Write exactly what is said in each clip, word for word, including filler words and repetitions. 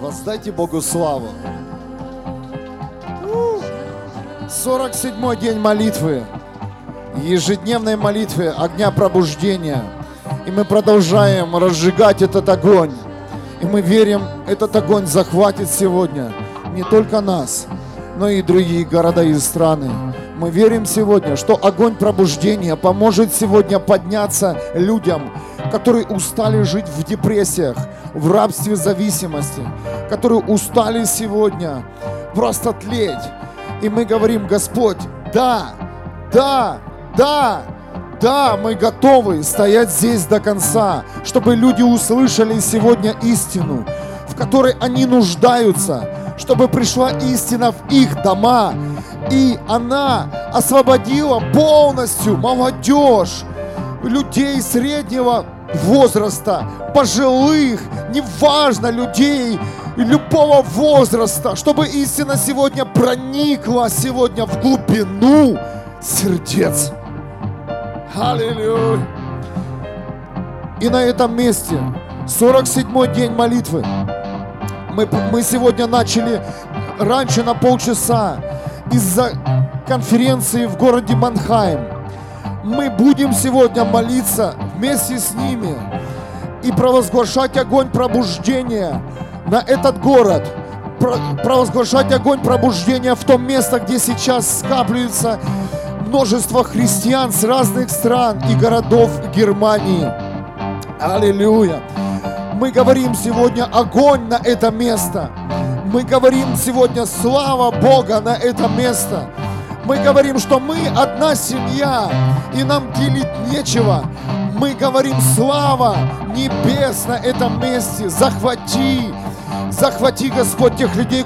Воздайте Богу славу. сорок седьмой день молитвы, ежедневной молитвы огня пробуждения. И мы продолжаем разжигать этот огонь. И мы верим, этот огонь захватит сегодня не только нас, но и другие города и страны. Мы верим сегодня, что огонь пробуждения поможет сегодня подняться людям, которые устали жить в депрессиях, в рабстве зависимости, которые устали сегодня просто тлеть. И мы говорим: Господь, да, да, да, да, мы готовы стоять здесь до конца, чтобы люди услышали сегодня истину, в которой они нуждаются, чтобы пришла истина в их дома, и она освободила полностью молодежь, людей среднего возраста, пожилых, неважно, людей любого возраста, чтобы истина сегодня проникла сегодня в глубину сердец. Аллилуйя! И на этом месте сорок седьмой день молитвы. Мы, мы сегодня начали раньше на полчаса из-за конференции в городе Манхайм. Мы будем сегодня молиться вместе с ними и провозглашать огонь пробуждения на этот город, провозглашать огонь пробуждения в том месте, где сейчас скапливается множество христиан с разных стран и городов Германии. Аллилуйя! Мы говорим сегодня огонь на это место. Мы говорим сегодня слава Бога на это место. Мы говорим, что мы одна семья, и нам делить нечего. Мы говорим слава небес на этом месте. Захвати, захвати, Господь, тех людей,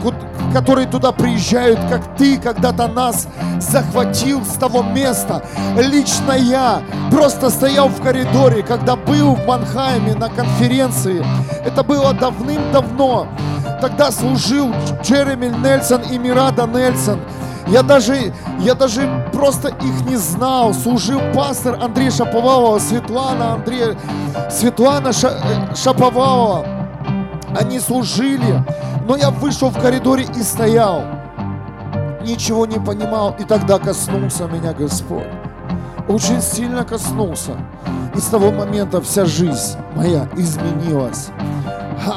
которые туда приезжают, как Ты когда-то нас захватил с того места. Лично я просто стоял в коридоре, когда был в Манхайме на конференции. Это было давным-давно. Тогда служил Джереми Нельсон и Мирада Нельсон. Я даже, я даже просто их не знал. Служил пастор Андрей Шаповалова, Светлана, Андрей, Светлана Ша, Шаповалова. Они служили, но я вышел в коридоре и стоял. Ничего не понимал, и тогда коснулся меня Господь. Очень сильно коснулся. И с того момента вся жизнь моя изменилась.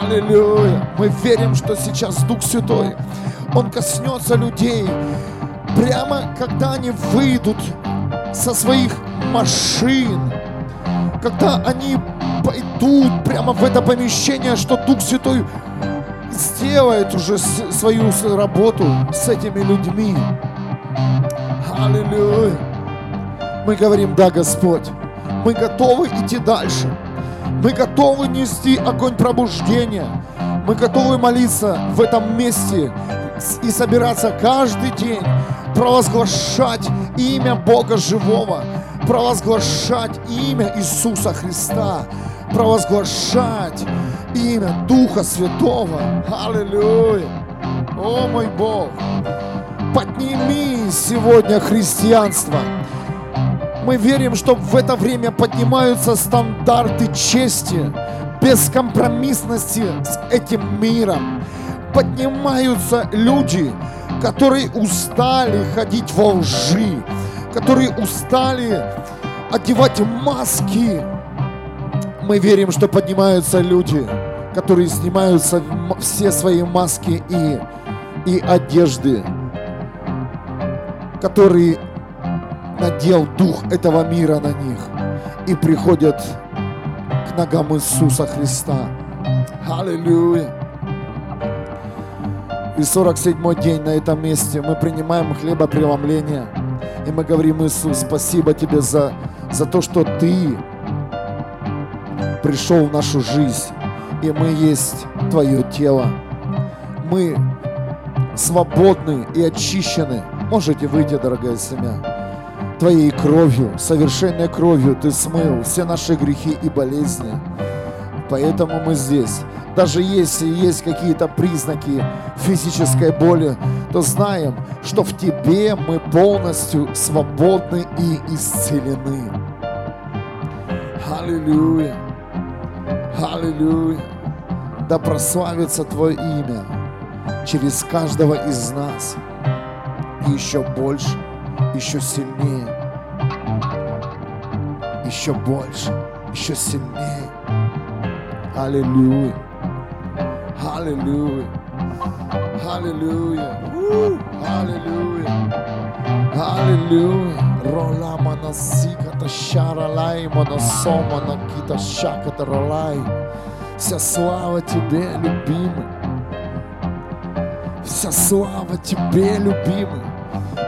Аллилуйя! Мы верим, что сейчас Дух Святой, Он коснется людей. Прямо когда они выйдут со своих машин, когда они пойдут прямо в это помещение, что Дух Святой сделает уже свою работу с этими людьми. Аллилуйя! Мы говорим: да, Господь, мы готовы идти дальше. Мы готовы нести огонь пробуждения. Мы готовы молиться в этом месте и собираться каждый день, провозглашать имя Бога Живого, провозглашать имя Иисуса Христа, провозглашать имя Духа Святого. Аллилуйя! О мой Бог! Подними сегодня христианство. Мы верим, что в это время поднимаются стандарты чести, бескомпромиссности с этим миром. Поднимаются люди, которые устали ходить во лжи, которые устали одевать маски. Мы верим, что поднимаются люди, которые снимают все свои маски и, и одежды, которые надел дух этого мира на них, и приходят к ногам Иисуса Христа. Аллилуйя! И сорок седьмой день на этом месте мы принимаем хлебопреломление, и мы говорим: Иисус, спасибо Тебе за, за то, что Ты пришел в нашу жизнь, и мы есть Твое тело. Мы свободны и очищены. Можете выйти, дорогая семья. Твоей кровью, совершенной кровью Ты смыл все наши грехи и болезни. Поэтому мы здесь. Даже если есть какие-то признаки физической боли, то знаем, что в Тебе мы полностью свободны и исцелены. Аллилуйя! Аллилуйя! да прославится Твое имя через каждого из нас. И еще больше, еще сильнее, еще больше, еще сильнее. Аллилуйя, аллилуйя, аллилуйя, аллилуйя, аллилуйя. Рола манасика тащара лай, манасома накита шаката ролай. Вся слава Тебе, любимый. Вся слава Тебе, любимый.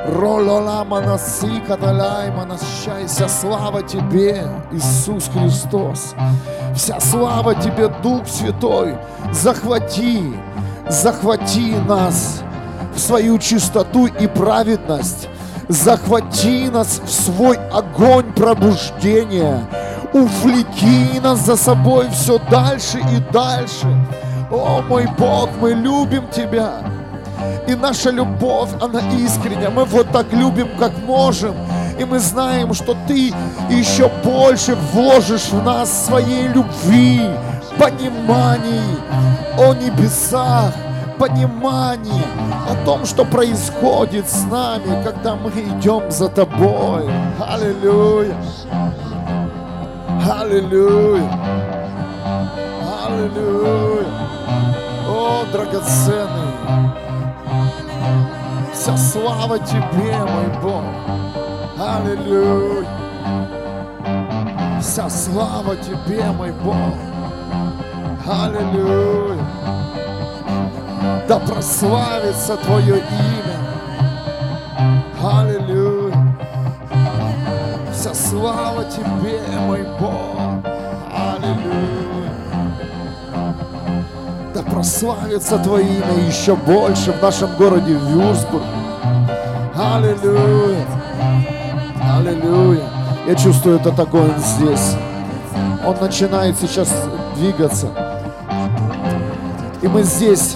Ролола манасика талай манасчай. Вся слава Тебе, Иисус Христос. Вся слава Тебе, Дух Святой. Захвати, захвати нас в свою чистоту и праведность. Захвати нас в свой огонь пробуждения. Увлеки нас за собой все дальше и дальше. О, мой Бог, мы любим Тебя. И наша любовь, она искренняя. Мы вот так любим, как можем. И мы знаем, что Ты еще больше вложишь в нас своей любви, пониманий о небесах, понимании о том, что происходит с нами, когда мы идем за Тобой. Аллилуйя! Аллилуйя! Аллилуйя! О, драгоценный! Вся слава Тебе, мой Бог! Аллилуйя! Вся слава Тебе, мой Бог! Аллилуйя! Да прославится Твое имя. Аллилуйя. Вся слава Тебе, мой Бог. Аллилуйя. Да прославится Твое имя еще больше в нашем городе Вюрцбург. Аллилуйя. Аллилуйя. Я чувствую этот огонь здесь. Он начинает сейчас двигаться. И мы здесь...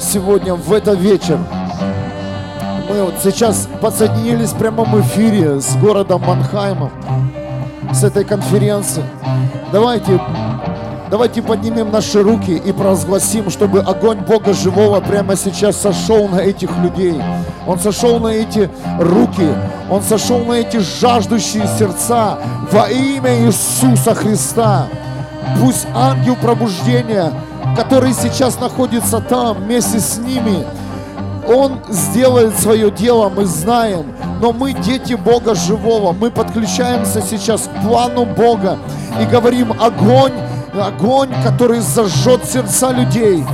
Сегодня, в этот вечер, мы вот сейчас подсоединились в прямом эфире с городом Манхаймом, с этой конференции. Давайте, давайте поднимем наши руки и провозгласим, чтобы огонь Бога Живого прямо сейчас сошел на этих людей. Он сошел на эти руки, Он сошел на эти жаждущие сердца во имя Иисуса Христа. Пусть ангел пробуждения, который сейчас находится там вместе с ними, он сделает свое дело, мы знаем. Но мы дети Бога Живого, мы подключаемся сейчас к плану Бога и говорим: огонь, огонь, который зажжет сердца людей,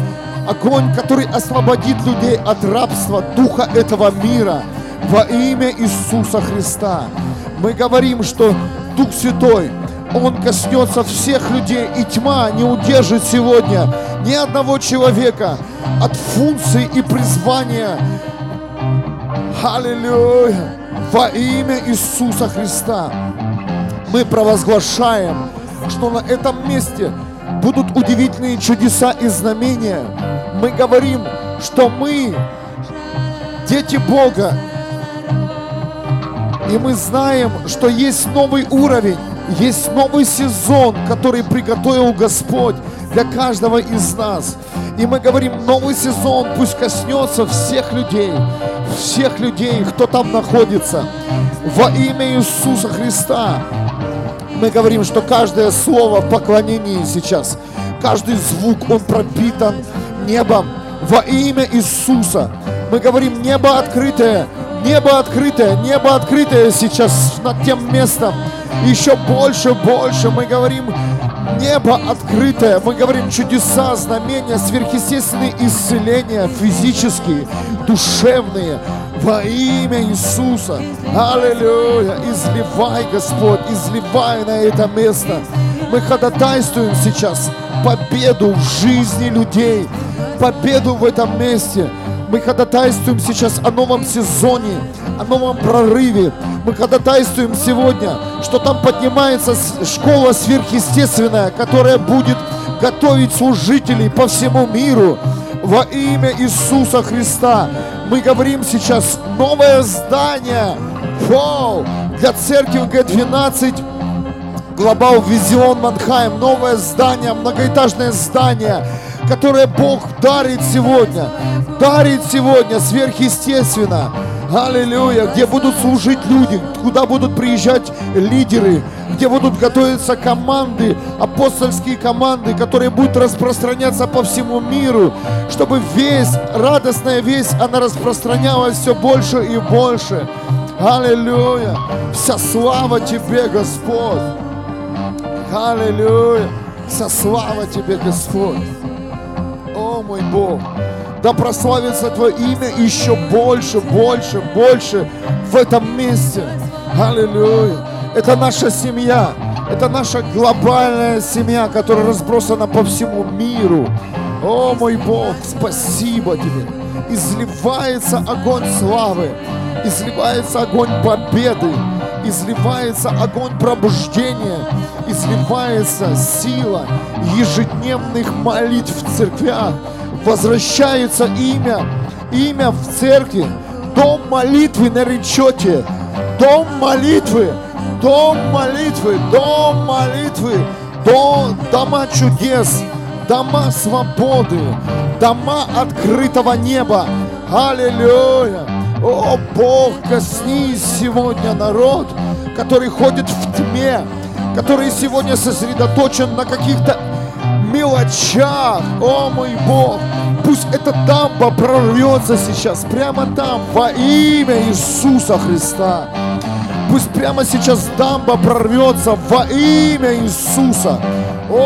огонь, который освободит людей от рабства духа этого мира во имя Иисуса Христа. Мы говорим, что Дух Святой, Он коснется всех людей, и тьма не удержит сегодня ни одного человека от функций и призвания. Аллилуйя! Во имя Иисуса Христа мы провозглашаем, что на этом месте будут удивительные чудеса и знамения. Мы говорим, что мы дети Бога, и мы знаем, что есть новый уровень. Есть новый сезон, который приготовил Господь для каждого из нас. И мы говорим: новый сезон пусть коснется всех людей, всех людей, кто там находится. Во имя Иисуса Христа мы говорим, что каждое слово в поклонении сейчас, каждый звук, он пропитан небом. Во имя Иисуса мы говорим: небо открытое, небо открытое, небо открытое сейчас над тем местом. Еще больше, больше мы говорим: небо открытое. Мы говорим: чудеса, знамения, сверхъестественные исцеления, физические, душевные. Во имя Иисуса. Аллилуйя. Изливай, Господь, изливай на это место. Мы ходатайствуем сейчас победу в жизни людей, победу в этом месте. Мы ходатайствуем сейчас о новом сезоне, о новом прорыве. Мы ходатайствуем сегодня, что там поднимается школа сверхъестественная, которая будет готовить служителей по всему миру. Во имя Иисуса Христа мы говорим сейчас: новое здание, вау, для церкви Г двенадцать Global Vision Mannheim, новое здание, многоэтажное здание, которое Бог дарит сегодня, дарит сегодня сверхъестественно. Аллилуйя, где будут служить люди, куда будут приезжать лидеры, где будут готовиться команды, апостольские команды, которые будут распространяться по всему миру, чтобы весть, радостная весть, она распространялась все больше и больше. Аллилуйя, вся слава Тебе, Господь. Аллилуйя, вся слава Тебе, Господь. О, мой Бог. Да прославится Твое имя еще больше, больше, больше в этом месте. Аллилуйя. Это наша семья. Это наша глобальная семья, которая разбросана по всему миру. О, мой Бог, спасибо Тебе. Изливается огонь славы. Изливается огонь победы. Изливается огонь пробуждения. Изливается сила ежедневных молитв в церквях. Возвращается имя, имя в церкви, дом молитвы наречете, дом молитвы, дом молитвы, дом молитвы, дом, дома чудес, дома свободы, дома открытого неба. Аллилуйя! О, Бог, коснись сегодня народ, который ходит в тьме, который сегодня сосредоточен на каких-то мелочах. О, мой Бог, пусть эта дамба прорвется сейчас, прямо там, во имя Иисуса Христа. Пусть прямо сейчас дамба прорвется во имя Иисуса. О,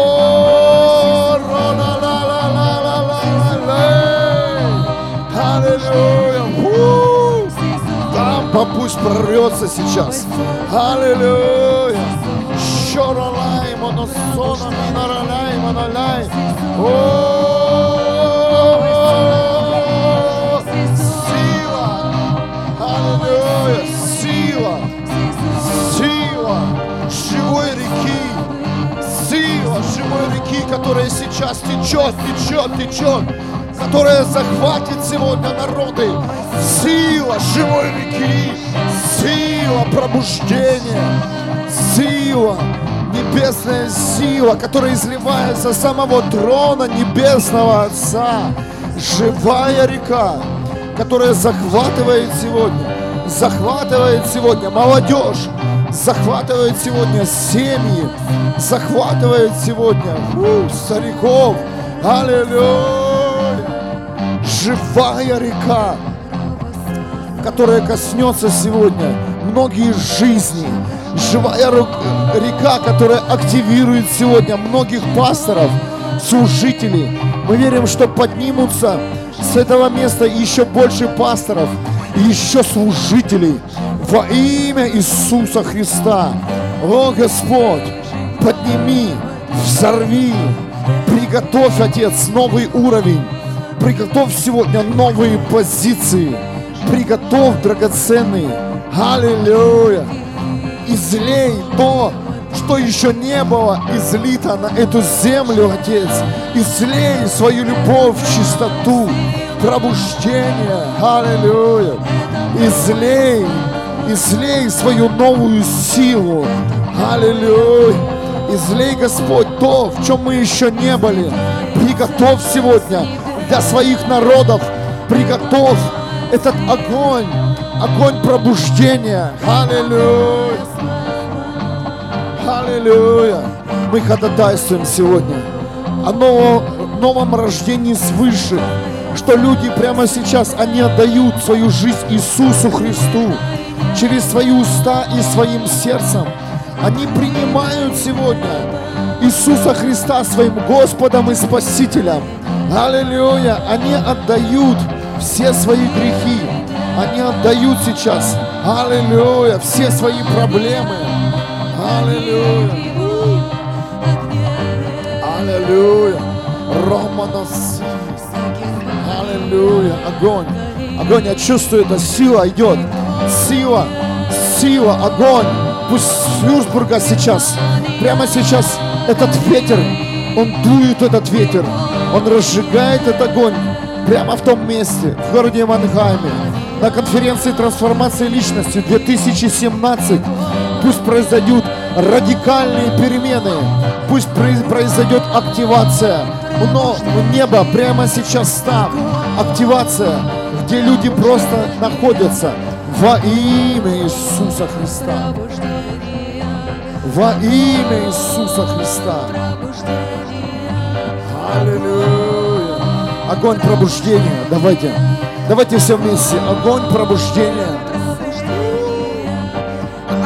аллилуйя! Дамба пусть прорвется сейчас. Аллилуйя! О, сила, аллилуйя, сила, сила живой реки, сила живой реки, которая сейчас течет, течет, течет, которая захватит сегодня народы. Сила живой реки, сила пробуждения, сила. Небесная сила, которая изливается с самого трона Небесного Отца. Живая река, которая захватывает сегодня, захватывает сегодня молодежь, захватывает сегодня семьи, захватывает сегодня у, стариков. Аллилуйя! Живая река, которая коснется сегодня многие жизни. Живая река, которая активирует сегодня многих пасторов, служителей. Мы верим, что поднимутся с этого места еще больше пасторов, еще служителей во имя Иисуса Христа. О, Господь, подними, взорви, приготовь, Отец, новый уровень, приготовь сегодня новые позиции, приготовь драгоценные. Аллилуйя! Излей то, что еще не было излито на эту землю, Отец. Излей свою любовь, чистоту, пробуждение. Аллилуйя. Излей, излей свою новую силу. Аллилуйя. Излей, Господь, то, в чем мы еще не были. Приготовь сегодня для своих народов. Приготовь этот огонь, огонь пробуждения. Аллилуйя. Аллилуйя! Мы ходатайствуем сегодня о новом, новом рождении свыше, что люди прямо сейчас, они отдают свою жизнь Иисусу Христу через свои уста и своим сердцем. Они принимают сегодня Иисуса Христа своим Господом и Спасителем. Аллилуйя! Они отдают все свои грехи, они отдают сейчас, аллилуйя, все свои проблемы. Аллилуйя! Аллилуйя! Романос! Аллилуйя! Огонь! Огонь! Я чувствую, это сила идет! Сила! Сила! Огонь! Пусть с Вюрцбурга сейчас, прямо сейчас этот ветер, он дует этот ветер, он разжигает этот огонь прямо в том месте, в городе Мангейме, на конференции «Трансформация личности» две тысячи семнадцать. Пусть произойдет радикальные перемены. Пусть произойдет активация. Но небо прямо сейчас там. Активация, где люди просто находятся. Во имя Иисуса Христа. Во имя Иисуса Христа. Аллилуйя. Огонь пробуждения. Давайте. Давайте все вместе. Огонь пробуждения.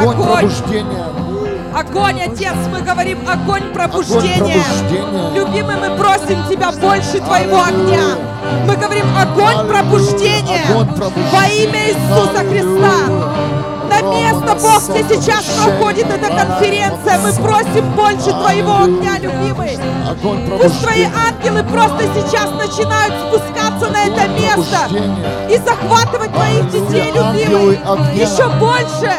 Огонь, огонь пробуждения. Огонь, Отец, мы говорим огонь пробуждения. Огонь пробуждения. Любимый, мы просим Тебя больше Твоего огня. Мы говорим огонь пробуждения. Огонь пробуждения. Во имя Иисуса Христа. На место, Бог, где сейчас проходит эта конференция, мы просим больше Твоего огня, любимый. Пусть Твои ангелы просто сейчас начинают спускаться на это место и захватывать Твоих детей, любимый. Еще больше,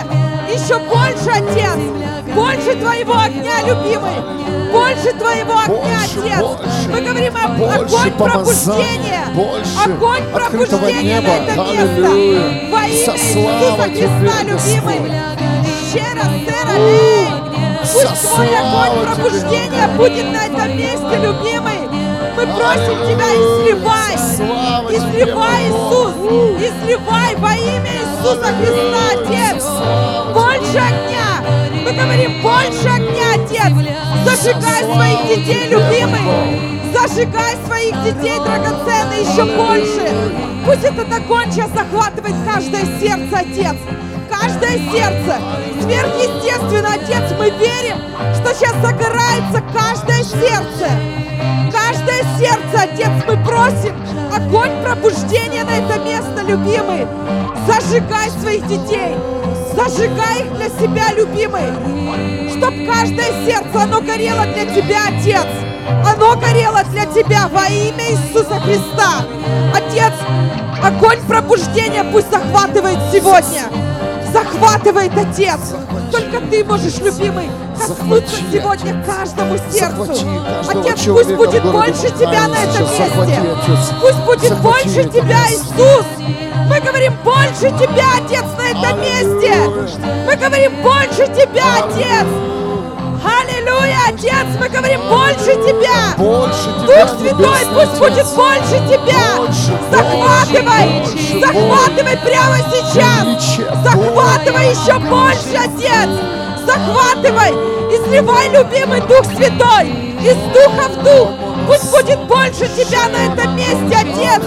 еще больше, Отец. Больше Твоего огня, любимый. Больше Твоего огня, Отец. Мы говорим о огонь пробуждения. Огонь пробуждения на это место. Во имя Иисуса Христа, любимый. Пусть Твой огонь пробуждения будет на этом месте, любимый. Мы просим Тебя, изливай. Изливай, Иисус. Изливай во имя Иисуса Христа, Отец. Больше огня. Мы говорим, больше огня, Отец. Зажигай своих детей, любимый. Зажигай своих детей, драгоценные, еще больше. Пусть этот огонь сейчас захватывает каждое сердце, Отец. Каждое сердце. Сверхъестественно, Отец, мы верим, что сейчас загорается каждое сердце. Каждое сердце, Отец, мы просим. Огонь пробуждения на это место, любимый. Зажигай своих детей. Зажигай их для себя, любимый. Чтоб каждое сердце, оно горело для Тебя, Отец. Оно горело для Тебя во имя Иисуса Христа. Отец, огонь пробуждения пусть захватывает сегодня. Захватывает, Отец. Только Ты можешь, любимый, коснуться сегодня каждому сердцу. Отец, пусть будет больше Тебя на этом месте. Пусть будет больше Тебя, Иисус. Мы говорим, больше Тебя, Отец, на этом месте. Мы говорим, больше Тебя, Отец. Аллилуйя, Отец, мы говорим, больше Тебя. Дух Святой, пусть будет больше Тебя. Захватывай, захватывай прямо сейчас. Захватывай еще больше, Отец. Захватывай, изливай, любимый Дух Святой, из Духа в Дух. Пусть будет больше Тебя на этом месте, Отец.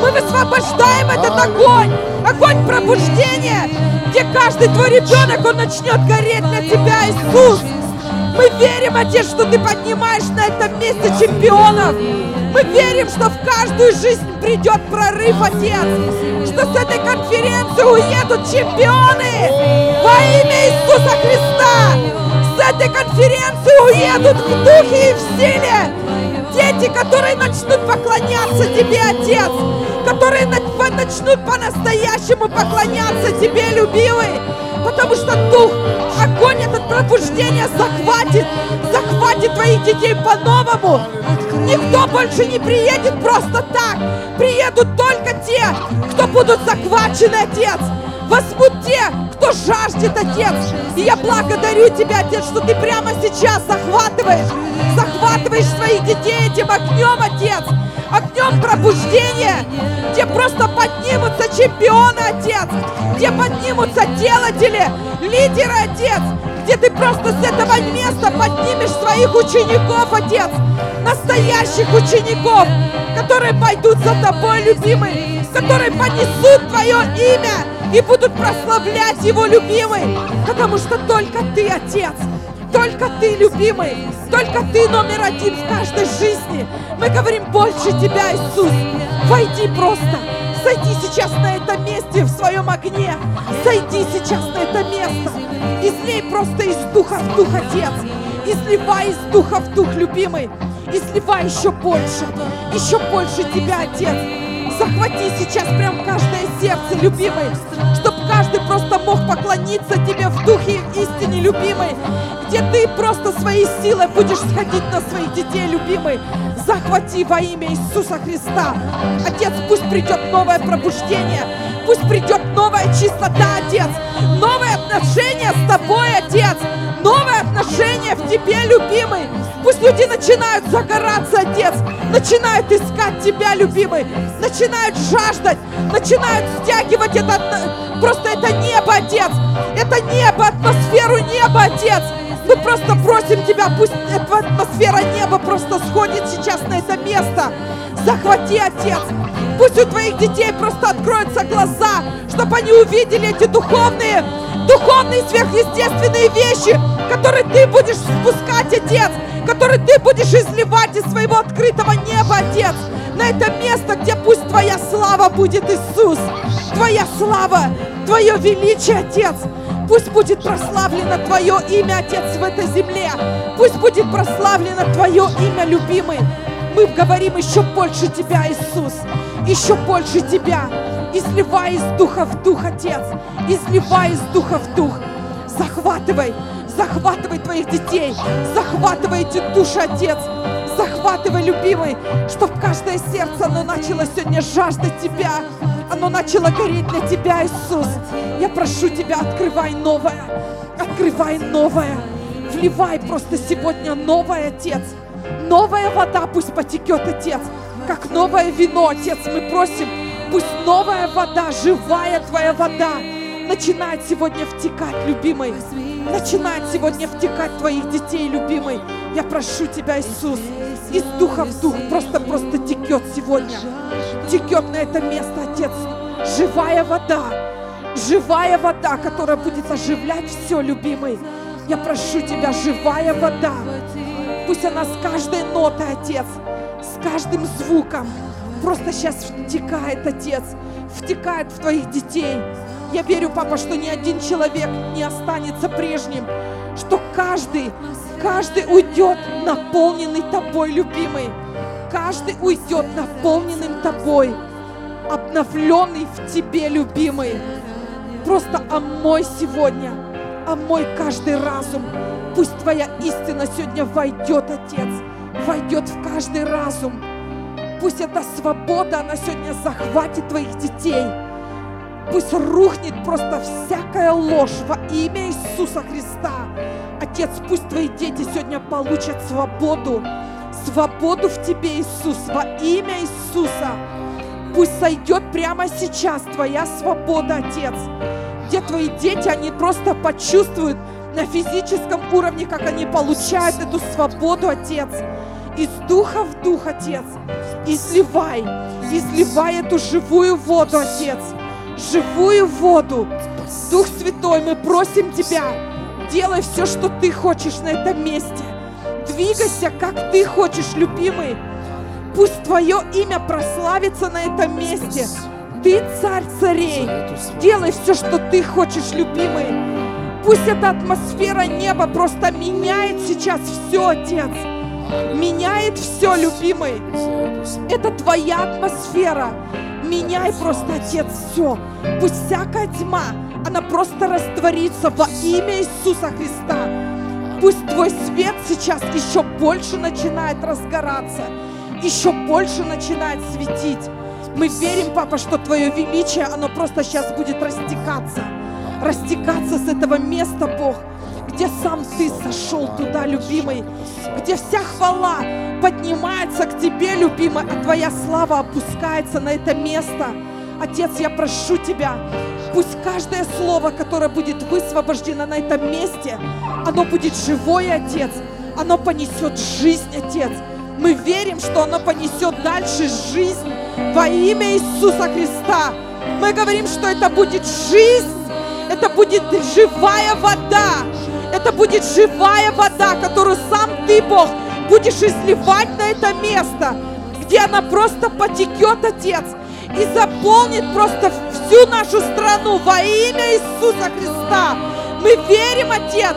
Мы высвобождаем этот огонь, огонь пробуждения, где каждый Твой ребенок, он начнет гореть для Тебя, Иисус. Мы верим, Отец, что Ты поднимаешь на этом месте чемпионов. Мы верим, что в каждую жизнь придет прорыв, Отец. Что с этой конференции уедут чемпионы во имя Иисуса Христа. С этой конференции уедут в духе и в силе. Дети, которые начнут поклоняться Тебе, Отец. Которые начнут по-настоящему поклоняться Тебе, любимый. Потому что Дух, огонь этот пробуждения захватит, захватит Твоих детей по-новому. Никто больше не приедет просто так. Приедут только те, кто будут захвачены, Отец. Возьмут те, кто жаждет, Отец. И я благодарю Тебя, Отец, что Ты прямо сейчас захватываешь, захватываешь своих детей этим огнем, Отец. Огнем пробуждения, где просто поднимутся чемпионы, Отец, где поднимутся делатели, лидеры, Отец, где Ты просто с этого места поднимешь своих учеников, Отец, настоящих учеников, которые пойдут за Тобой, любимый, которые понесут Твое имя и будут прославлять Его, любимый, потому что только Ты, Отец. Только Ты, любимый, только Ты номер один в каждой жизни. Мы говорим, больше Тебя, Иисус. Войди просто, сойди сейчас на это месте в своем огне. Сойди сейчас на это место. Излей просто из духа в дух, Отец. Изливай из духа в дух, любимый. Изливай еще больше, еще больше Тебя, Отец. Захвати сейчас прям каждое сердце, любимый, чтобы каждый просто мог поклониться Тебе в духе истине, любимый, где Ты просто своей силой будешь сходить на своих детей, любимый. Захвати во имя Иисуса Христа. Отец, пусть придет новое пробуждение, пусть придет новая чистота, Отец, новое отношение с Тобой, Отец, новое отношение в Тебе, любимый. Пусть люди начинают загораться, Отец, начинают искать Тебя, любимый, начинают жаждать, начинают стягивать это, просто это небо, Отец, это небо, атмосферу неба, Отец. Мы просто просим Тебя, пусть эта атмосфера неба просто сходит сейчас на это место. Захвати, Отец. Пусть у Твоих детей просто откроются глаза, чтобы они увидели эти духовные, духовные сверхъестественные вещи, которые Ты будешь спускать, Отец, которые Ты будешь изливать из своего открытого неба, Отец, на это место, где пусть Твоя слава будет, Иисус. Твоя слава, Твое величие, Отец. Пусть будет прославлено Твое имя, Отец, в этой земле. Пусть будет прославлено Твое имя, любимый. Мы говорим еще больше Тебя, Иисус, еще больше Тебя. Изливай из духа в дух, Отец, изливай из духа в дух. Захватывай, захватывай Твоих детей, захватывай эти души, Отец. Захватывай, любимый, чтобы каждое сердце, оно начало сегодня жаждать Тебя. Оно начало гореть для Тебя, Иисус. Я прошу Тебя, открывай новое, открывай новое. Вливай просто сегодня новое, Отец. Новая вода пусть потекет, Отец, как новое вино, Отец, мы просим, пусть новая вода, живая Твоя вода, начинает сегодня втекать, любимый, начинает сегодня втекать Твоих детей, любимый. Я прошу Тебя, Иисус, из духа в дух просто-просто текет сегодня, текет на это место, Отец, живая вода, живая вода, которая будет оживлять все, любимый. Я прошу Тебя, живая вода. Пусть она с каждой нотой, Отец, с каждым звуком просто сейчас втекает, Отец, втекает в Твоих детей. Я верю, Папа, что ни один человек не останется прежним, что каждый, каждый уйдет наполненный Тобой, любимый. Каждый уйдет наполненным Тобой, обновленный в Тебе, любимый. Просто омой сегодня, омой каждый разум. Пусть Твоя истина сегодня войдет, Отец, войдет в каждый разум. Пусть эта свобода, она сегодня захватит Твоих детей. Пусть рухнет просто всякая ложь во имя Иисуса Христа. Отец, пусть Твои дети сегодня получат свободу. Свободу в Тебе, Иисус, во имя Иисуса. Пусть сойдет прямо сейчас Твоя свобода, Отец. Где Твои дети, они просто почувствуют, на физическом уровне, как они получают эту свободу, Отец. Из духа в дух, Отец. Изливай, изливай эту живую воду, Отец. Живую воду. Дух Святой, мы просим Тебя, делай все, что Ты хочешь на этом месте. Двигайся, как Ты хочешь, любимый. Пусть Твое имя прославится на этом месте. Ты царь царей. Делай все, что Ты хочешь, любимый. Пусть эта атмосфера неба просто меняет сейчас все, Отец. Меняет все, любимый. Это Твоя атмосфера. Меняй просто, Отец, все. Пусть всякая тьма, она просто растворится во имя Иисуса Христа. Пусть Твой свет сейчас еще больше начинает разгораться. Еще больше начинает светить. Мы верим, Папа, что Твое величие, оно просто сейчас будет растекаться. Растекаться с этого места, Бог, где сам Ты сошел туда, любимый, где вся хвала поднимается к Тебе, любимый, а Твоя слава опускается на это место. Отец, я прошу Тебя, пусть каждое слово, которое будет высвобождено на этом месте, оно будет живое, Отец, оно понесет жизнь, Отец. Мы верим, что оно понесет дальше жизнь во имя Иисуса Христа. Мы говорим, что это будет жизнь. Это будет живая вода. Это будет живая вода, которую сам Ты, Бог, будешь изливать на это место, где она просто потекет, Отец, и заполнит просто всю нашу страну во имя Иисуса Христа. Мы верим, Отец,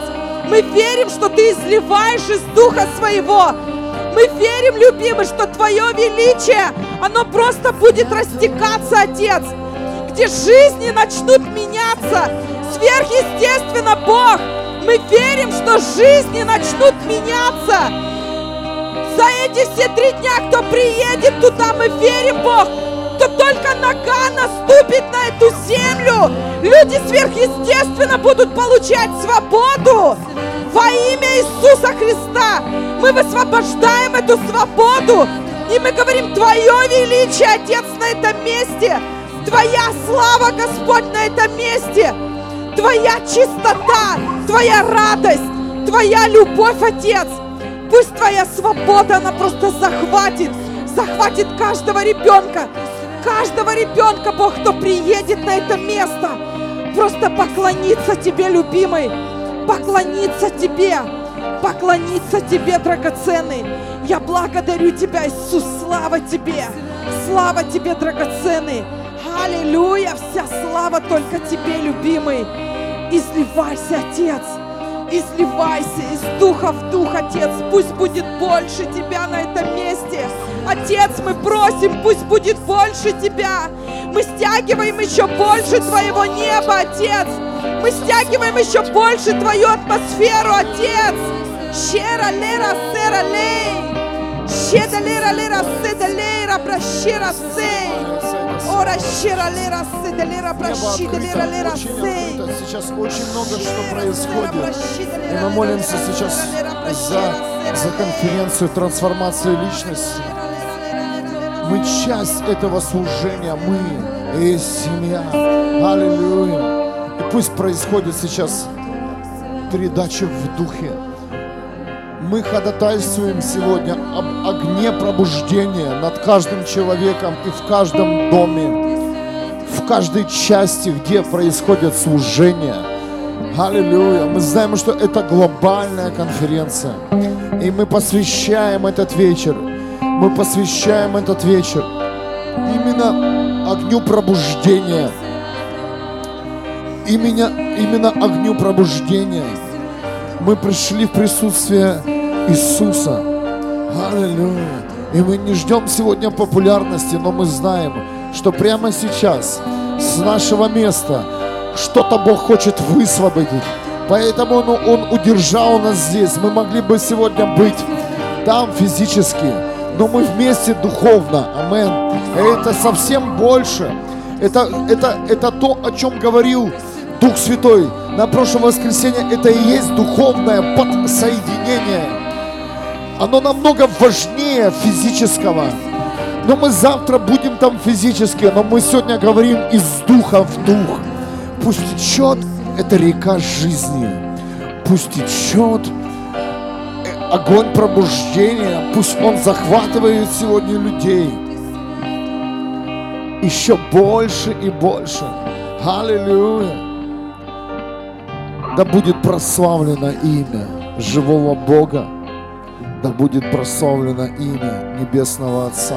мы верим, что Ты изливаешь из Духа Своего. Мы верим, любимый, что Твое величие, оно просто будет растекаться, Отец. Где жизни начнут меняться. Сверхъестественно, Бог, мы верим, что жизни начнут меняться. За эти все три дня, кто приедет туда, мы верим, Бог, будто только нога наступит на эту землю, люди сверхъестественно будут получать свободу. Во имя Иисуса Христа мы высвобождаем эту свободу, и мы говорим: Твое величие, Отец, на этом месте, Твоя слава, Господь, на этом месте, Твоя чистота, Твоя радость, Твоя любовь, Отец. Пусть Твоя свобода, она просто захватит, захватит каждого ребенка, каждого ребенка, Бог, кто приедет на это место, просто поклониться Тебе, любимый, поклониться Тебе, поклониться Тебе, драгоценный. Я благодарю Тебя, Иисус, слава Тебе, слава Тебе, драгоценный. Аллилуйя, вся слава только Тебе, любимый. Изливайся, Отец, изливайся из духа в дух, Отец. Пусть будет больше Тебя на этом месте. Отец, мы просим, пусть будет больше Тебя. Мы стягиваем еще больше Твоего неба, Отец. Мы стягиваем еще больше Твою атмосферу, Отец. Щера лера сера лей. Щеда лера лера седа лера прощера сей. Сейчас очень много что происходит. И мы молимся сейчас за, за конференцию «Трансформация личности». Мы часть этого служения, мы и семья. Аллилуйя. И пусть происходит сейчас передача в духе. Мы ходатайствуем сегодня об огне пробуждения над каждым человеком и в каждом доме, в каждой части, где происходит служение. Аллилуйя! Мы знаем, что это глобальная конференция, и мы посвящаем этот вечер, мы посвящаем этот вечер именно огню пробуждения, именно, именно огню пробуждения. Мы пришли в присутствие Иисуса. Аллилуйя. И мы не ждем сегодня популярности, но мы знаем, что прямо сейчас с нашего места что-то Бог хочет высвободить. Поэтому Он, Он удержал нас здесь. Мы могли бы сегодня быть там физически, но мы вместе духовно. Амен. Это совсем больше. Это, это, это то, о чем говорил Дух Святой на прошлом воскресенье. Это и есть духовное подсоединение. Оно намного важнее физического. Но мы завтра будем там физически, но мы сегодня говорим из духа в дух. Пусть течет эта река жизни. Пусть течет огонь пробуждения. Пусть он захватывает сегодня людей. Еще больше и больше. Аллилуйя. Да будет прославлено имя живого Бога, да будет прославлено имя Небесного Отца,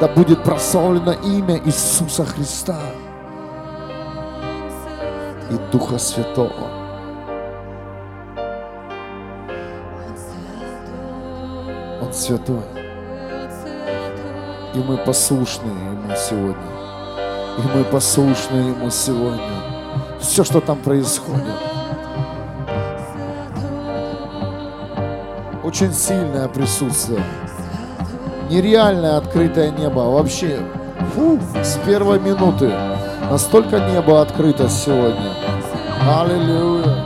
да будет прославлено имя Иисуса Христа и Духа Святого. Он святой, и мы послушны Ему сегодня, и мы послушны Ему сегодня. Все, что там происходит. Очень сильное присутствие. Нереальное открытое небо. Вообще, фу, с первой минуты. Настолько небо открыто сегодня. Аллилуйя.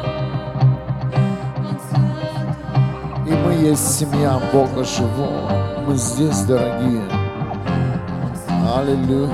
И мы есть семья Бога живого. Мы здесь, дорогие. Аллилуйя.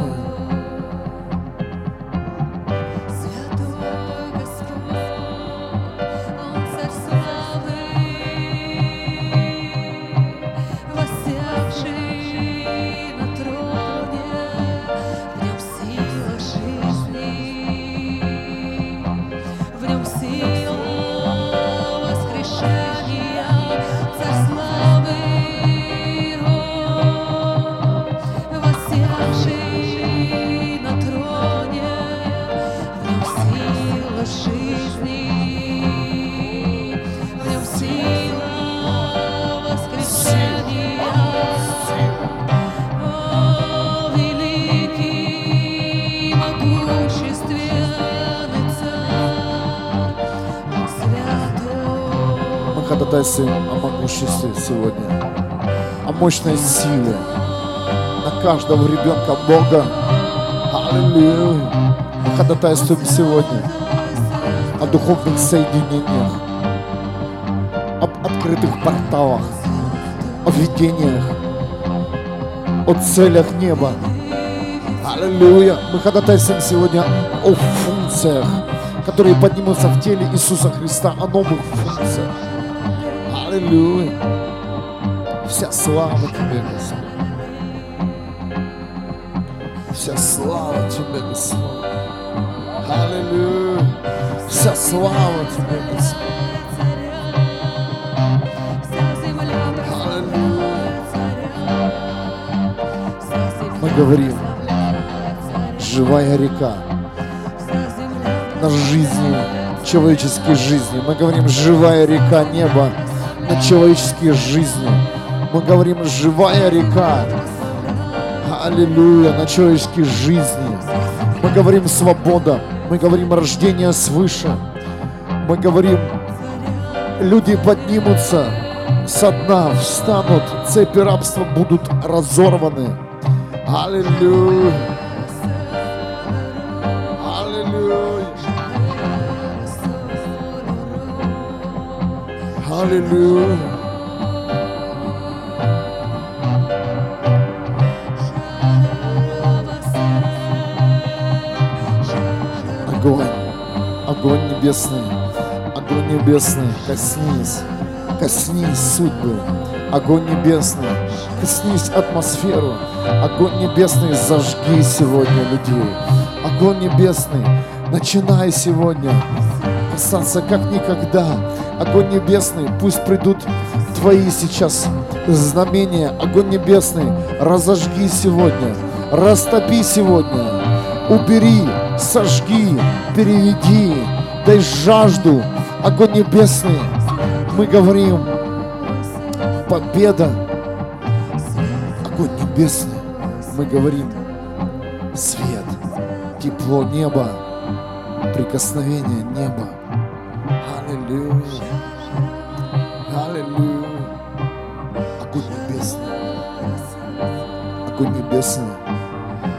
О могуществе сегодня, о мощной силе над каждого ребенка Бога. Аллилуйя. Мы ходатайствуем сегодня о духовных соединениях, об открытых порталах, о видениях, о целях неба. Аллилуйя. Мы ходатайствуем сегодня о функциях, которые поднимутся в теле Иисуса Христа, о новых функциях. Аллилуйя. Вся слава Тебе, Господь. Вся слава Тебе, Господь. Аллилуйя. Вся слава Тебе, Господь. Аллилуйя. Мы говорим, живая река на жизни, человеческие жизни. Мы говорим, живая река неба на человеческие жизни. Мы говорим, живая река, аллилуйя, на человеческие жизни. Мы говорим, свобода. Мы говорим, рождение свыше. Мы говорим, люди поднимутся со дна, встанут, цепи рабства будут разорваны. Аллилуйя. Аллилуйя. Огонь, огонь небесный, огонь небесный, коснись, коснись судьбы, огонь небесный, коснись атмосферу, огонь небесный, зажги сегодня людей, огонь небесный, начинай сегодня касаться как никогда. Огонь небесный, пусть придут твои сейчас знамения. Огонь небесный, разожги сегодня, растопи сегодня, убери, сожги, переведи, дай жажду. Огонь небесный, мы говорим, победа. Огонь небесный, мы говорим, свет, тепло неба, прикосновение неба. Аллилуйя. Аллилуйя. Огонь небесный. Огонь небесный.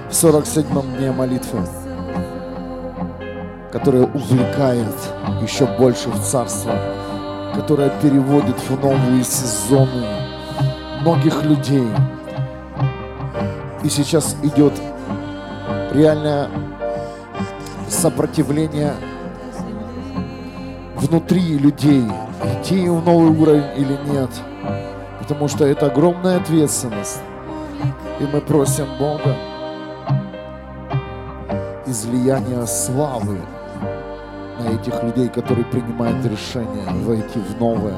В сорок седьмом дне молитвы, которая увлекает еще больше в царство, которая переводит в новые сезоны многих людей. И сейчас идет реальное сопротивление внутри людей, идти в новый уровень или нет, потому что это огромная ответственность. И мы просим Бога излияния славы на этих людей, которые принимают решение войти в новое.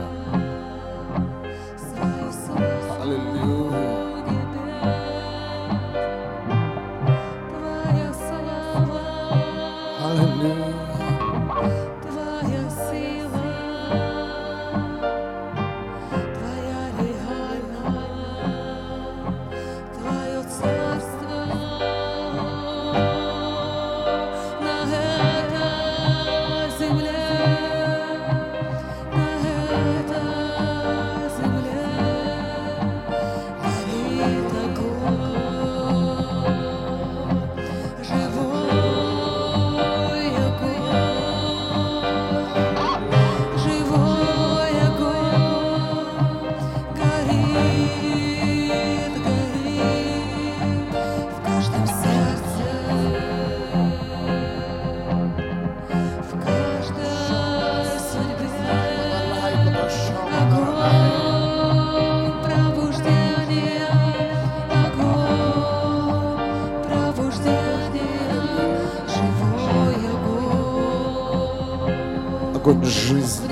Огонь жизни,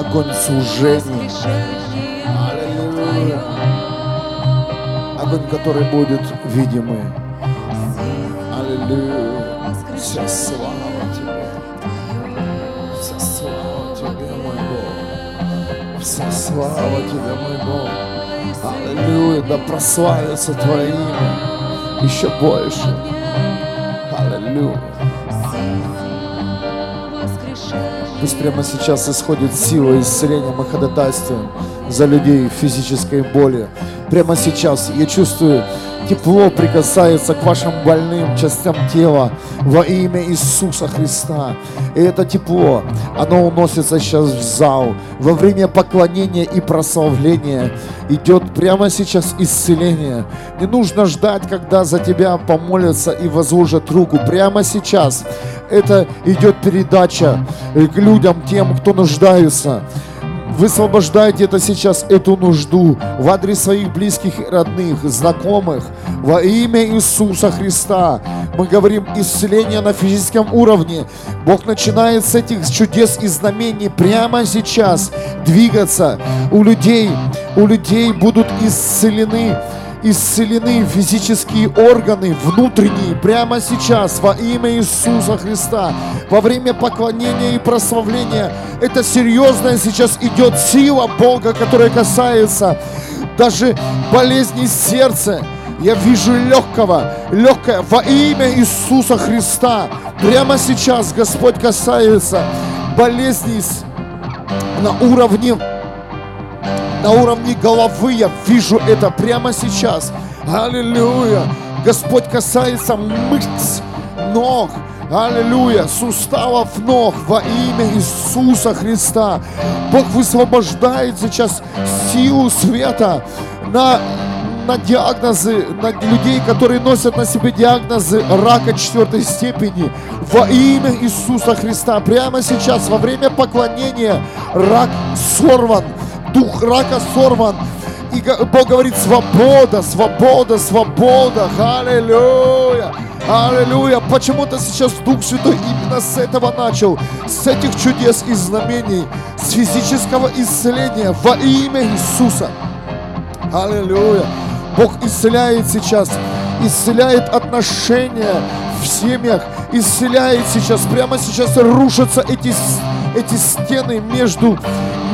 огонь служения, аллилуйя, огонь, который будет видимый, аллилуйя, вся слава Тебе, вся слава Тебе, мой Бог, вся слава Тебе, мой Бог, аллилуйя, да прославится Твое имя еще больше, аллилуйя. Пусть прямо сейчас исходит сила исцеления. Мы ходатайствуем за людей в физической боли. Прямо сейчас я чувствую тепло прикасается к вашим больным частям тела во имя Иисуса Христа. И это тепло, оно уносится сейчас в зал. Во время поклонения и прославления идет прямо сейчас исцеление. Не нужно ждать, когда за тебя помолятся и возложат руку. Прямо сейчас это идет передача к людям, тем, кто нуждается. Высвобождайте это сейчас, эту нужду в адрес своих близких, родных, знакомых. Во имя Иисуса Христа мы говорим исцеление на физическом уровне. Бог начинает с этих чудес и знамений прямо сейчас двигаться. У людей, у людей будут исцелены. Исцелены физические органы, внутренние, прямо сейчас, во имя Иисуса Христа, во время поклонения и прославления. Это серьезная сейчас идет сила Бога, которая касается даже болезней сердца. Я вижу легкого, легкое, во имя Иисуса Христа. Прямо сейчас Господь касается болезней на уровне На уровне головы. Я вижу это прямо сейчас. Аллилуйя. Господь касается мышц, ног. Аллилуйя. Суставов ног во имя Иисуса Христа. Бог высвобождает сейчас силу света на, на диагнозы, на людей, которые носят на себе диагнозы рака четвертой степени. Во имя Иисуса Христа. Прямо сейчас, во время поклонения, рак сорван. Дух рака сорван. И Бог говорит: свобода, свобода, свобода. Аллилуйя, аллилуйя. Почему-то сейчас Дух Святой именно с этого начал. С этих чудес и знамений. С физического исцеления во имя Иисуса. Аллилуйя. Бог исцеляет сейчас. Исцеляет отношения в семьях. Исцеляет сейчас. Прямо сейчас рушатся эти, эти стены между...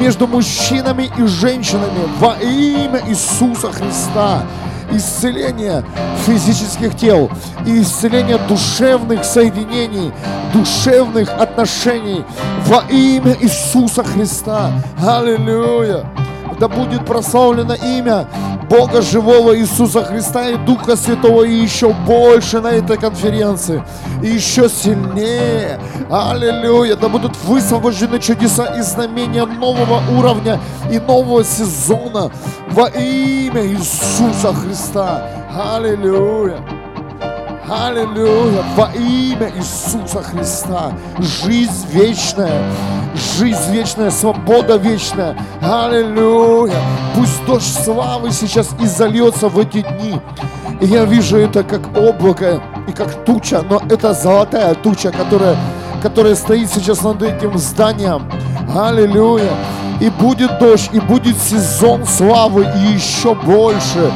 между мужчинами и женщинами во имя Иисуса Христа. Исцеление физических тел и исцеление душевных соединений, душевных отношений во имя Иисуса Христа. Аллилуйя! Да будет прославлено имя Бога живого Иисуса Христа и Духа Святого, и еще больше на этой конференции, и еще сильнее. Аллилуйя! Да будут высвобождены чудеса и знамения нового уровня и нового сезона во имя Иисуса Христа. Аллилуйя! Аллилуйя! Во имя Иисуса Христа. Жизнь вечная. Жизнь вечная, свобода вечная. Аллилуйя. Пусть дождь славы сейчас и зальется в эти дни. И я вижу это как облако и как туча, но это золотая туча, которая, которая стоит сейчас над этим зданием. Аллилуйя. И будет дождь, и будет сезон славы, и еще больше.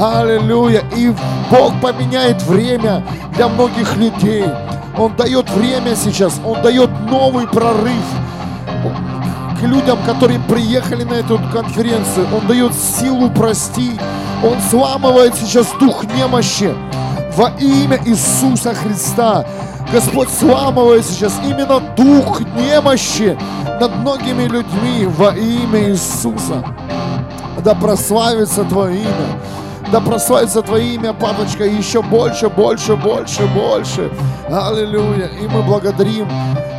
Аллилуйя. И Бог поменяет время для многих людей. Он дает время сейчас, Он дает новый прорыв к людям, которые приехали на эту конференцию. Он дает силу простить. Он сламывает сейчас дух немощи во имя Иисуса Христа. Господь сламывает сейчас именно дух немощи над многими людьми во имя Иисуса. Да прославится Твое имя. Да прославится Твое имя, Папочка, еще больше, больше, больше, больше. Аллилуйя. И мы благодарим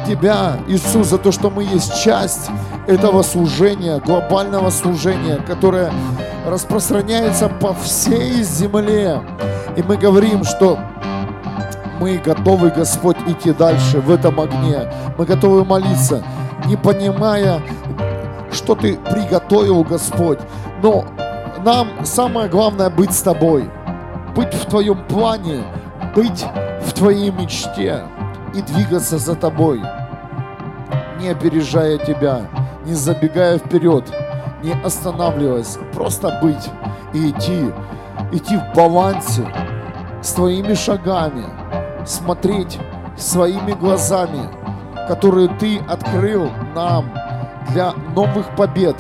Тебя, Иисус, за то, что мы есть часть этого служения, глобального служения, которое распространяется по всей земле. И мы говорим, что мы готовы, Господь, идти дальше в этом огне. Мы готовы молиться, не понимая, что Ты приготовил, Господь. Но нам самое главное быть с Тобой, быть в Твоем плане, быть в Твоей мечте и двигаться за Тобой, не опережая Тебя, не забегая вперед, не останавливаясь, просто быть и идти, идти в балансе с Твоими шагами, смотреть своими глазами, которые Ты открыл нам для новых побед,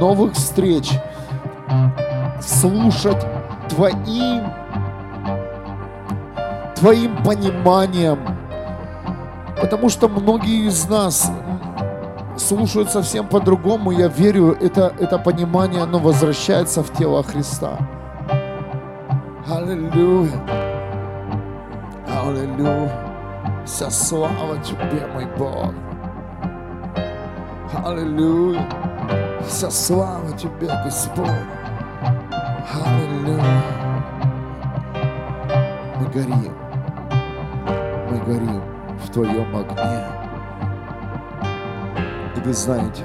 новых встреч, слушать Твоим, Твоим пониманием. Потому что многие из нас слушают совсем по-другому. Я верю, это, это понимание, оно возвращается в тело Христа. Аллилуйя, аллилуйя, вся слава Тебе, мой Бог. Аллилуйя, вся слава Тебе, Господь. Аллилуйя. Мы горим, мы горим в Твоем огне. И вы знаете,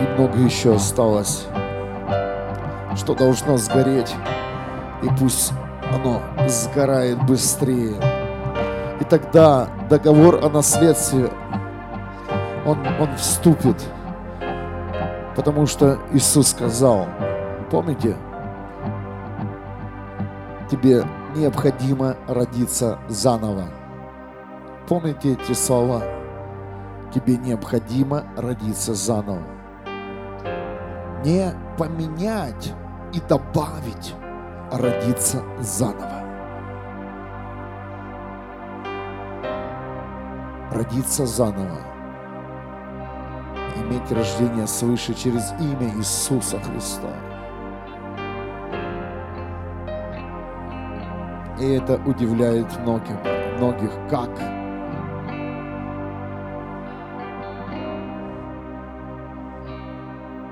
и много еще осталось, что должно сгореть, и пусть оно сгорает быстрее. И тогда договор о наследстве, он, он вступит, потому что Иисус сказал, помните, тебе необходимо родиться заново. Помните эти слова? Тебе необходимо родиться заново. Не поменять и добавить, а родиться заново. Родиться заново. Иметь рождение свыше через имя Иисуса Христа. И это удивляет многих, многих как.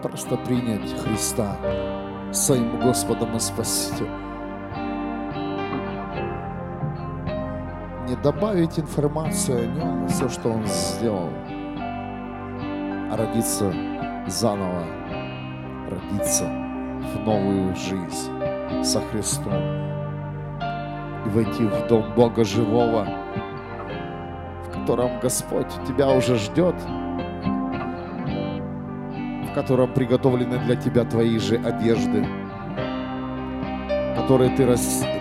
Просто принять Христа своим Господом и Спасителем. Не добавить информацию о Нем, все, что Он сделал, а родиться заново, родиться в новую жизнь со Христом и войти в дом Бога Живого, в котором Господь тебя уже ждет, в котором приготовлены для тебя твои же одежды, которые ты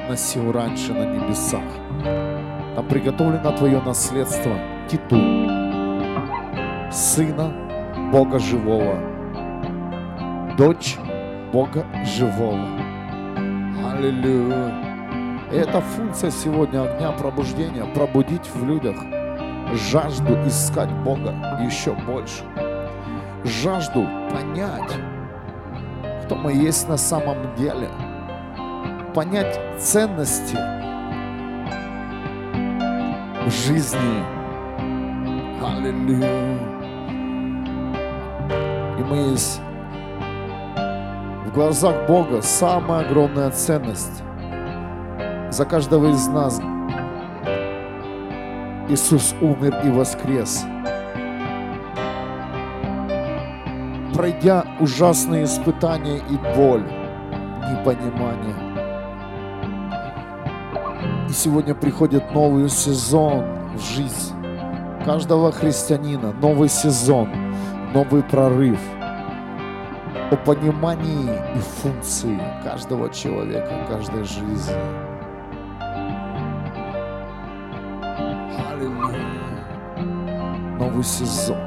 носил раньше на небесах. Там приготовлено твое наследство, титул сына Бога Живого, дочь Бога Живого. Аллилуйя. И это функция сегодня огня пробуждения, пробудить в людях жажду искать Бога еще больше. Жажду понять, кто мы есть на самом деле, понять ценности жизни. Аллилуйя. И мы есть в глазах Бога самая огромная ценность. За каждого из нас Иисус умер и воскрес. Пройдя ужасные испытания и боль, непонимание. И сегодня приходит новый сезон в жизнь каждого христианина, новый сезон, новый прорыв о понимании и функции каждого человека, каждой жизни. Аллилуйя! Новый сезон.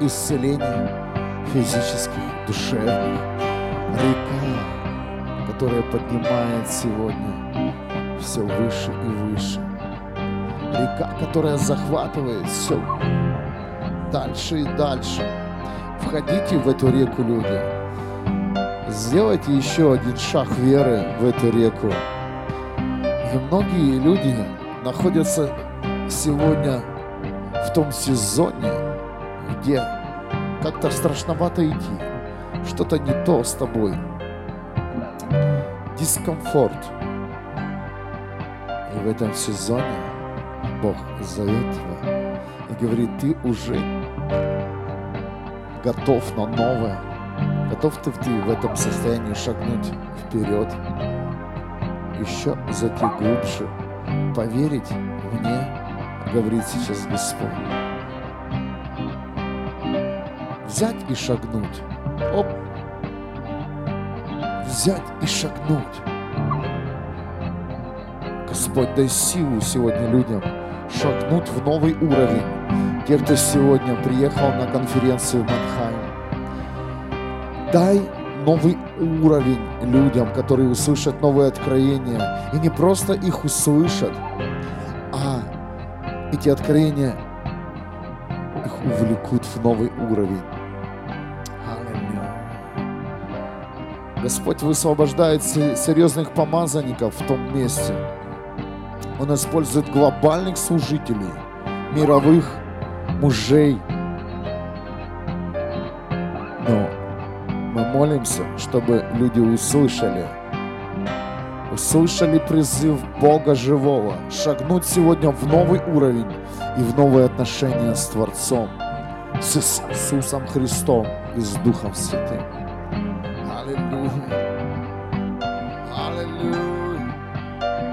Исцеление физических, душевных, река, которая поднимает сегодня все выше и выше, река, которая захватывает все дальше и дальше. Входите в эту реку, люди, Сделайте еще один шаг веры в эту реку. И многие люди находятся сегодня в том сезоне, где как-то страшновато идти, что-то не то с тобой, дискомфорт. И в этом сезоне Бог зовет тебя и говорит: ты уже готов на новое, готов ты в этом состоянии шагнуть вперед, еще зайти глубже, поверить мне, говорит сейчас Господь. Взять и шагнуть. Оп. Взять и шагнуть. Господь, дай силу сегодня людям шагнуть в новый уровень. Те, кто сегодня приехал на конференцию в Манхайм, дай новый уровень людям, которые услышат новые откровения. И не просто их услышат, а эти откровения их увлекут в новый уровень. Аллилуйя. Господь высвобождает серьезных помазанников в том месте. Он использует глобальных служителей, мировых мужей. Но мы молимся, чтобы люди услышали, услышали призыв Бога Живого шагнуть сегодня в новый уровень и в новые отношения с Творцом, с Иисусом Христом и с Духом Святым. Аллилуйя.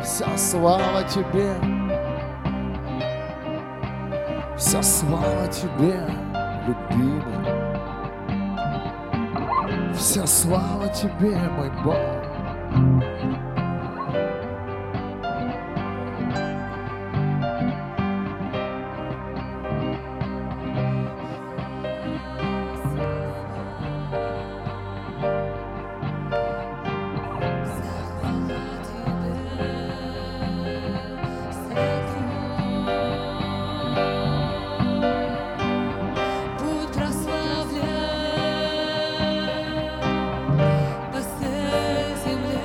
Вся слава Тебе, вся слава Тебе, любимый, вся слава Тебе, мой Бог. Земля.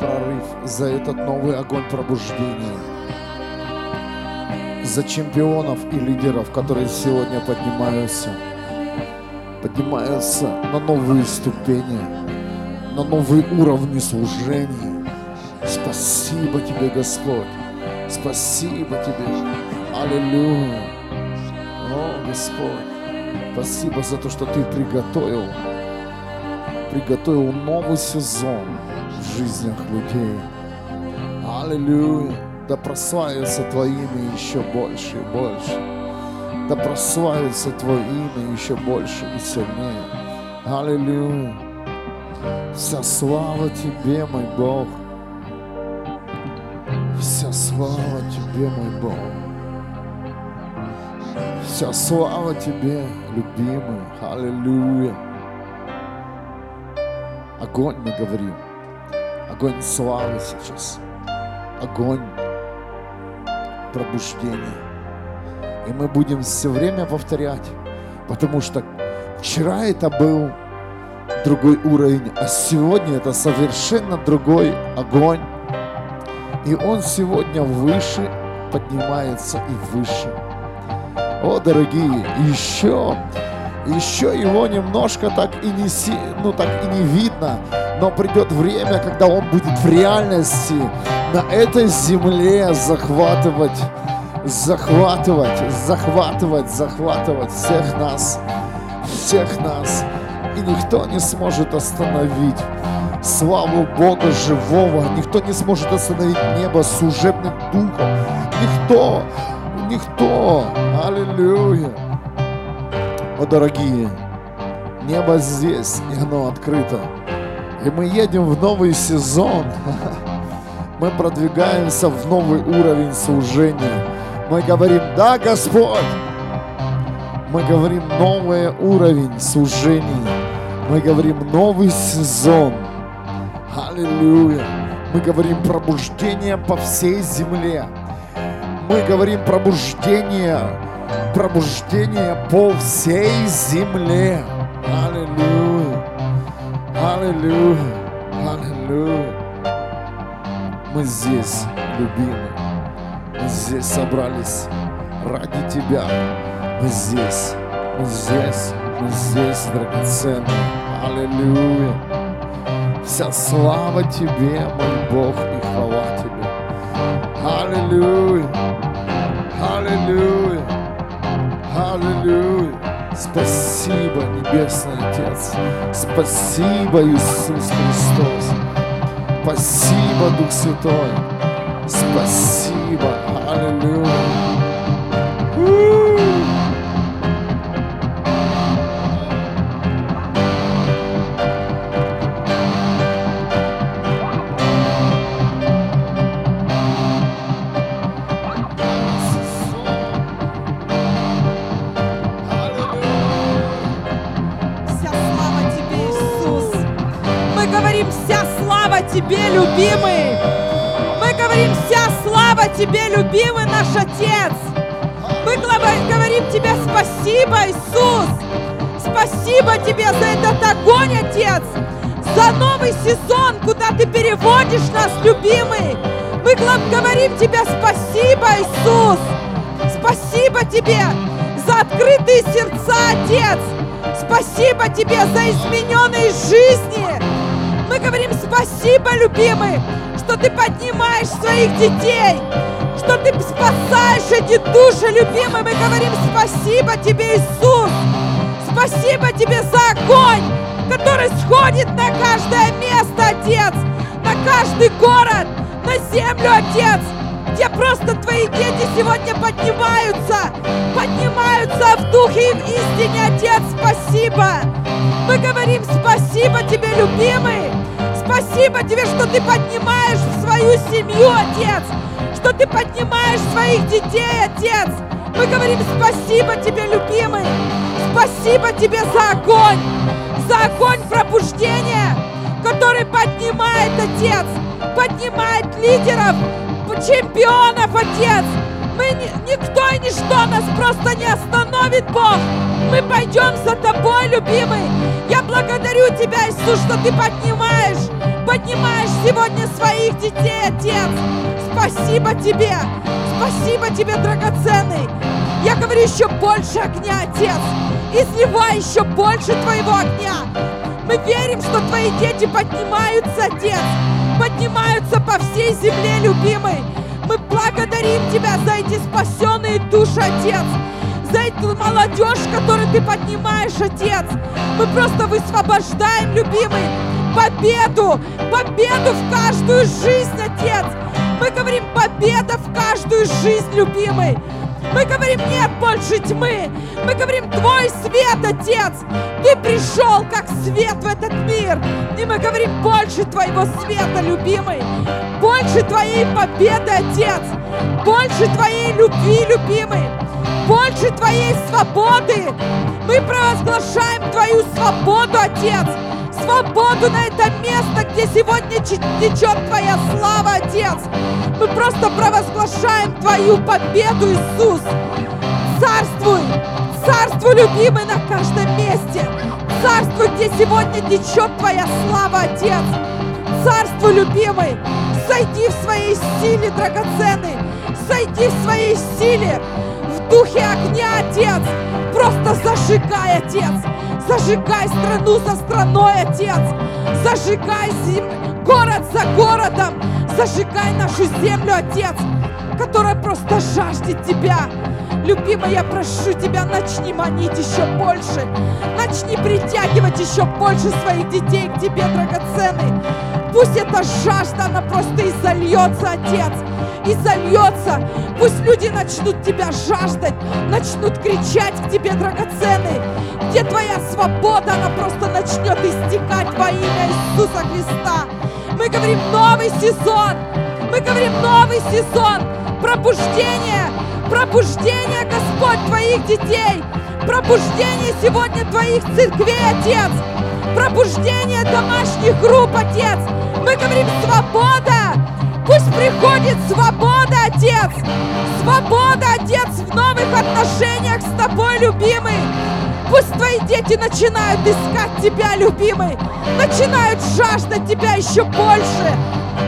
прорыв, за этот новый огонь пробуждения, за чемпионов и лидеров, которые сегодня поднимаются, поднимаются на новые ступени, на новые уровни служения. Спасибо тебе, Господь. Спасибо тебе. Аллилуйя. О, Господь, спасибо за то, что Ты приготовил, приготовил новый сезон в жизнях людей. Аллилуйя. Да прославится Твое имя еще больше и больше. Да прославится Твое имя еще больше и сильнее. Аллилуйя. Вся слава Тебе, мой Бог. Вся слава Тебе, мой Бог. Вся слава Тебе, любимый. Аллилуйя. Огонь, мы говорим. Огонь славы сейчас. Огонь пробуждения. И мы будем все время повторять, потому что вчера это был другой уровень, а сегодня это совершенно другой огонь. И он сегодня выше поднимается и выше. О, дорогие, еще, еще его немножко так и не, ну, так и не видно, но придет время, когда он будет в реальности на этой земле захватывать, захватывать, захватывать, захватывать всех нас, всех нас, и никто не сможет остановить славу Бога живого, никто не сможет остановить небо служебным духом, никто. Никто. Аллилуйя. О, дорогие, небо здесь, и оно открыто. И мы едем в новый сезон. Мы продвигаемся в новый уровень служения. Мы говорим: да, Господь. Мы говорим: новый уровень служения. Мы говорим: новый сезон. Аллилуйя. Мы говорим: пробуждение по всей земле. Мы говорим: пробуждение, пробуждение по всей земле. Аллилуйя, аллилуйя, аллилуйя. Мы здесь, любимые, мы здесь собрались ради Тебя. Мы здесь, мы здесь, мы здесь, драгоценные. Аллилуйя. Вся слава Тебе, мой Бог, и хвала Тебе. Аллилуйя, аллилуйя, аллилуйя. Спасибо, Небесный Отец. Спасибо, Иисус Христос. Спасибо, Дух Святой. Спасибо, аллилуйя. Тебе, любимый, мы говорим: вся слава Тебе, любимый наш Отец. Мы говорим Тебе спасибо, Иисус. Спасибо Тебе за этот огонь, Отец, за новый сезон, куда Ты переводишь нас, любимый. Мы говорим Тебе спасибо, Иисус. Спасибо Тебе за открытые сердца, Отец. Спасибо Тебе за измененные жизни. Мы говорим спасибо, любимый, что Ты поднимаешь своих детей, что Ты спасаешь эти души, любимый. Мы говорим спасибо Тебе, Иисус. Спасибо Тебе за огонь, который сходит на каждое место, Отец, на каждый город, на землю, Отец, где просто Твои дети сегодня поднимаются, поднимаются в духе и в истине, Отец. Спасибо. Мы говорим спасибо Тебе, любимый. Спасибо Тебе, что Ты поднимаешь свою семью, Отец, что Ты поднимаешь своих детей, Отец. Мы говорим спасибо Тебе, любимый. Спасибо Тебе за огонь, за огонь пробуждения, который поднимает, Отец, поднимает лидеров, чемпионов, Отец. Мы, никто и ничто нас просто не остановит, Бог. Мы пойдем за Тобой, любимый. Я благодарю Тебя, Иисус, что Ты поднимаешь, поднимаешь сегодня своих детей, Отец. Спасибо Тебе. Спасибо Тебе, драгоценный. Я говорю, еще больше огня, Отец. И сливай еще больше Твоего огня. Мы верим, что Твои дети поднимаются, Отец. Поднимаются по всей земле, любимый. Мы благодарим Тебя за эти спасенные души, Отец. За эту молодежь, которую Ты поднимаешь, Отец. Мы просто высвобождаем, любимый, победу. Победу в каждую жизнь, Отец. Мы говорим, победа в каждую жизнь, любимый. Мы говорим, нет больше тьмы. Мы говорим, Твой свет, Отец. Ты пришел как свет в этот мир. И мы говорим, больше Твоего света, любимый. Больше Твоей победы, Отец. Больше Твоей любви, любимый. Больше Твоей свободы. Мы провозглашаем Твою свободу, Отец. Свободу на это место, где сегодня течет Твоя слава, Отец. Мы просто провозглашаем Твою победу, Иисус. Царствуй, царствуй, любимый, на каждом месте. Царствуй, где сегодня течет Твоя слава, Отец. Царствуй, любимый, сойди в своей силе, драгоценный. Сойди в своей силе, в духе огня, Отец. Просто зажигай, Отец. Зажигай страну за страной, Отец. Зажигай зем... город за городом. Зажигай нашу землю, Отец, которая просто жаждет Тебя. Любимый, я прошу Тебя, начни манить еще больше. Начни притягивать еще больше своих детей к Тебе, драгоценный. Пусть эта жажда, она просто и зальется, Отец. И зальется. Пусть люди начнут Тебя жаждать, начнут кричать к Тебе, драгоценный. Где Твоя свобода, она просто начнет истекать во имя Иисуса Христа. Мы говорим, новый сезон. Мы говорим, новый сезон. Пробуждение. Пробуждение, Господь, Твоих детей. Пробуждение сегодня Твоих церквей, Отец. Пробуждение домашних групп, Отец. Мы говорим, свобода. Пусть приходит свобода, Отец. Свобода, Отец, в новых отношениях с Тобой, любимый. Пусть Твои дети начинают искать Тебя, любимый. Начинают жаждать Тебя еще больше.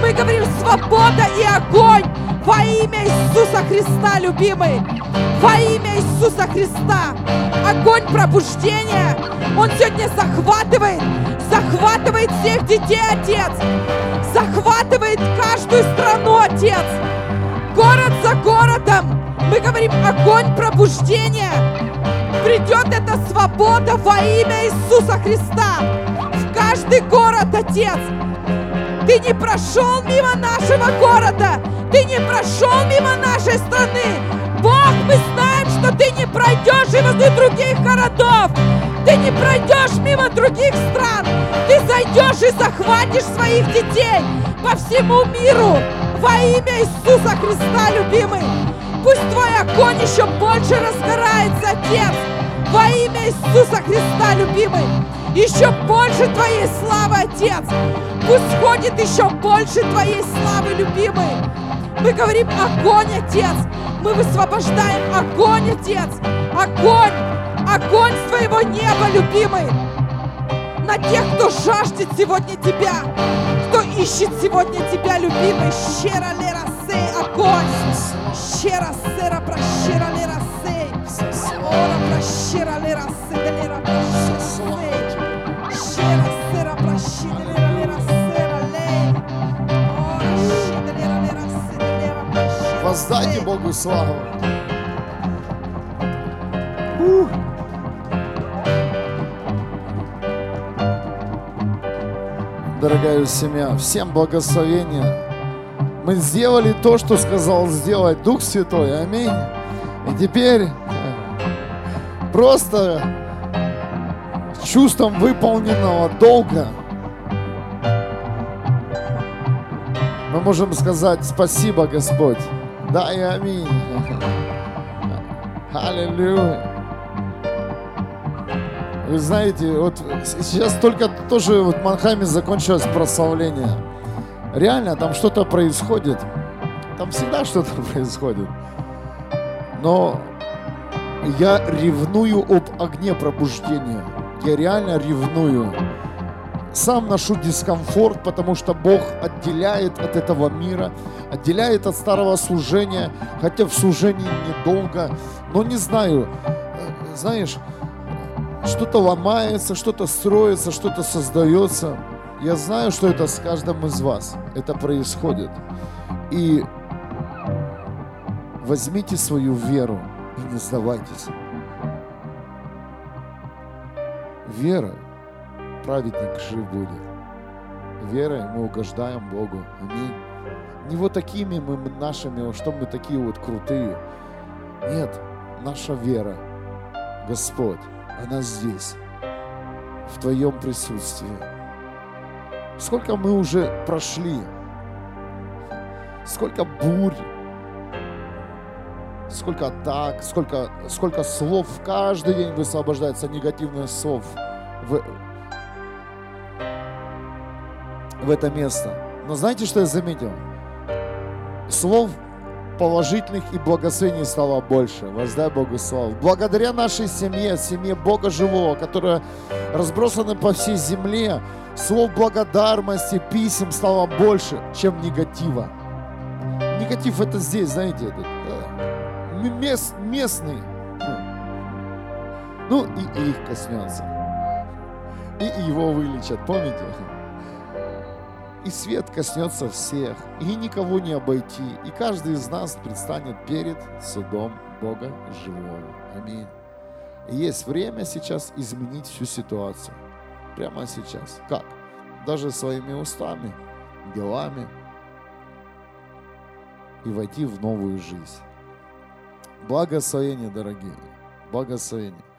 Мы говорим, свобода и огонь во имя Иисуса Христа, любимый. Во имя Иисуса Христа. Огонь пробуждения, он сегодня захватывает, захватывает всех детей, Отец. Захватывает каждую страну, Отец. Город за городом. Мы говорим, огонь пробуждения. Придет эта свобода во имя Иисуса Христа. В каждый город, Отец. Ты не прошел мимо нашего города. Ты не прошел мимо нашей страны. Бог, мы знаем, что Ты не пройдешь и возле других городов. Ты не пройдешь мимо других стран. Ты зайдешь и захватишь своих детей по всему миру. Во имя Иисуса Христа, любимый. Пусть Твой огонь еще больше разгорается, Отец. Во имя Иисуса Христа, любимый. Еще больше Твоей славы, Отец. Пусть ходит еще больше Твоей славы, любимый. Мы говорим, огонь, Отец. Мы высвобождаем огонь, Отец. Огонь. Огонь Твоего неба, любимый. На тех, кто жаждет сегодня Тебя. Кто ищет сегодня Тебя, любимый. Щера лерасей, огонь. Щера сера прощера лерасей. Ора прощера лерасы, да лера прощера. Щера сера прощера лерасера лей. Ора щера лера лерасы, да лера прощера. Воздайте Богу славу. Дорогая семья, всем благословения. Мы сделали то, что сказал сделать Дух Святой. Аминь. И теперь просто чувством выполненного долга мы можем сказать спасибо, Господь. Да и аминь. Аллилуйя. Вы знаете, вот сейчас только тоже вот в Манхайме закончилось прославление. Реально, там что-то происходит. Там всегда что-то происходит. но я ревную об огне пробуждения. Я реально ревную. Сам ношу дискомфорт, потому что Бог отделяет от этого мира, отделяет от старого служения, хотя в служении недолго, но не знаю, знаешь, что-то ломается, что-то строится, что-то создается. Я знаю, что это с каждым из вас, это происходит. И возьмите свою веру и не сдавайтесь. Вера. Праведник жив будет. Верой мы угождаем Богу. Аминь. Не вот такими мы нашими, что мы такие вот крутые. Нет, наша вера, Господь, она здесь, в Твоем присутствии. Сколько мы уже прошли, сколько бурь, сколько атак, сколько, сколько слов. Каждый день высвобождается негативных слов в в это место. Но знаете, что я заметил? Слов положительных и благословений стало больше. Воздай Богу славу. Благодаря нашей семье, семье Бога Живого, которая разбросана по всей земле, слов благодарности, писем стало больше, чем негатива. Негатив это здесь, знаете, это, да, мест, местный. Ну, и их коснется. И его вылечат, помните? И свет коснется всех, и никого не обойти, и каждый из нас предстанет перед судом Бога Живого. Аминь. И есть время сейчас изменить всю ситуацию. Прямо сейчас. Как? Даже своими устами, делами. И войти в новую жизнь. Благословение, дорогие. Благословение.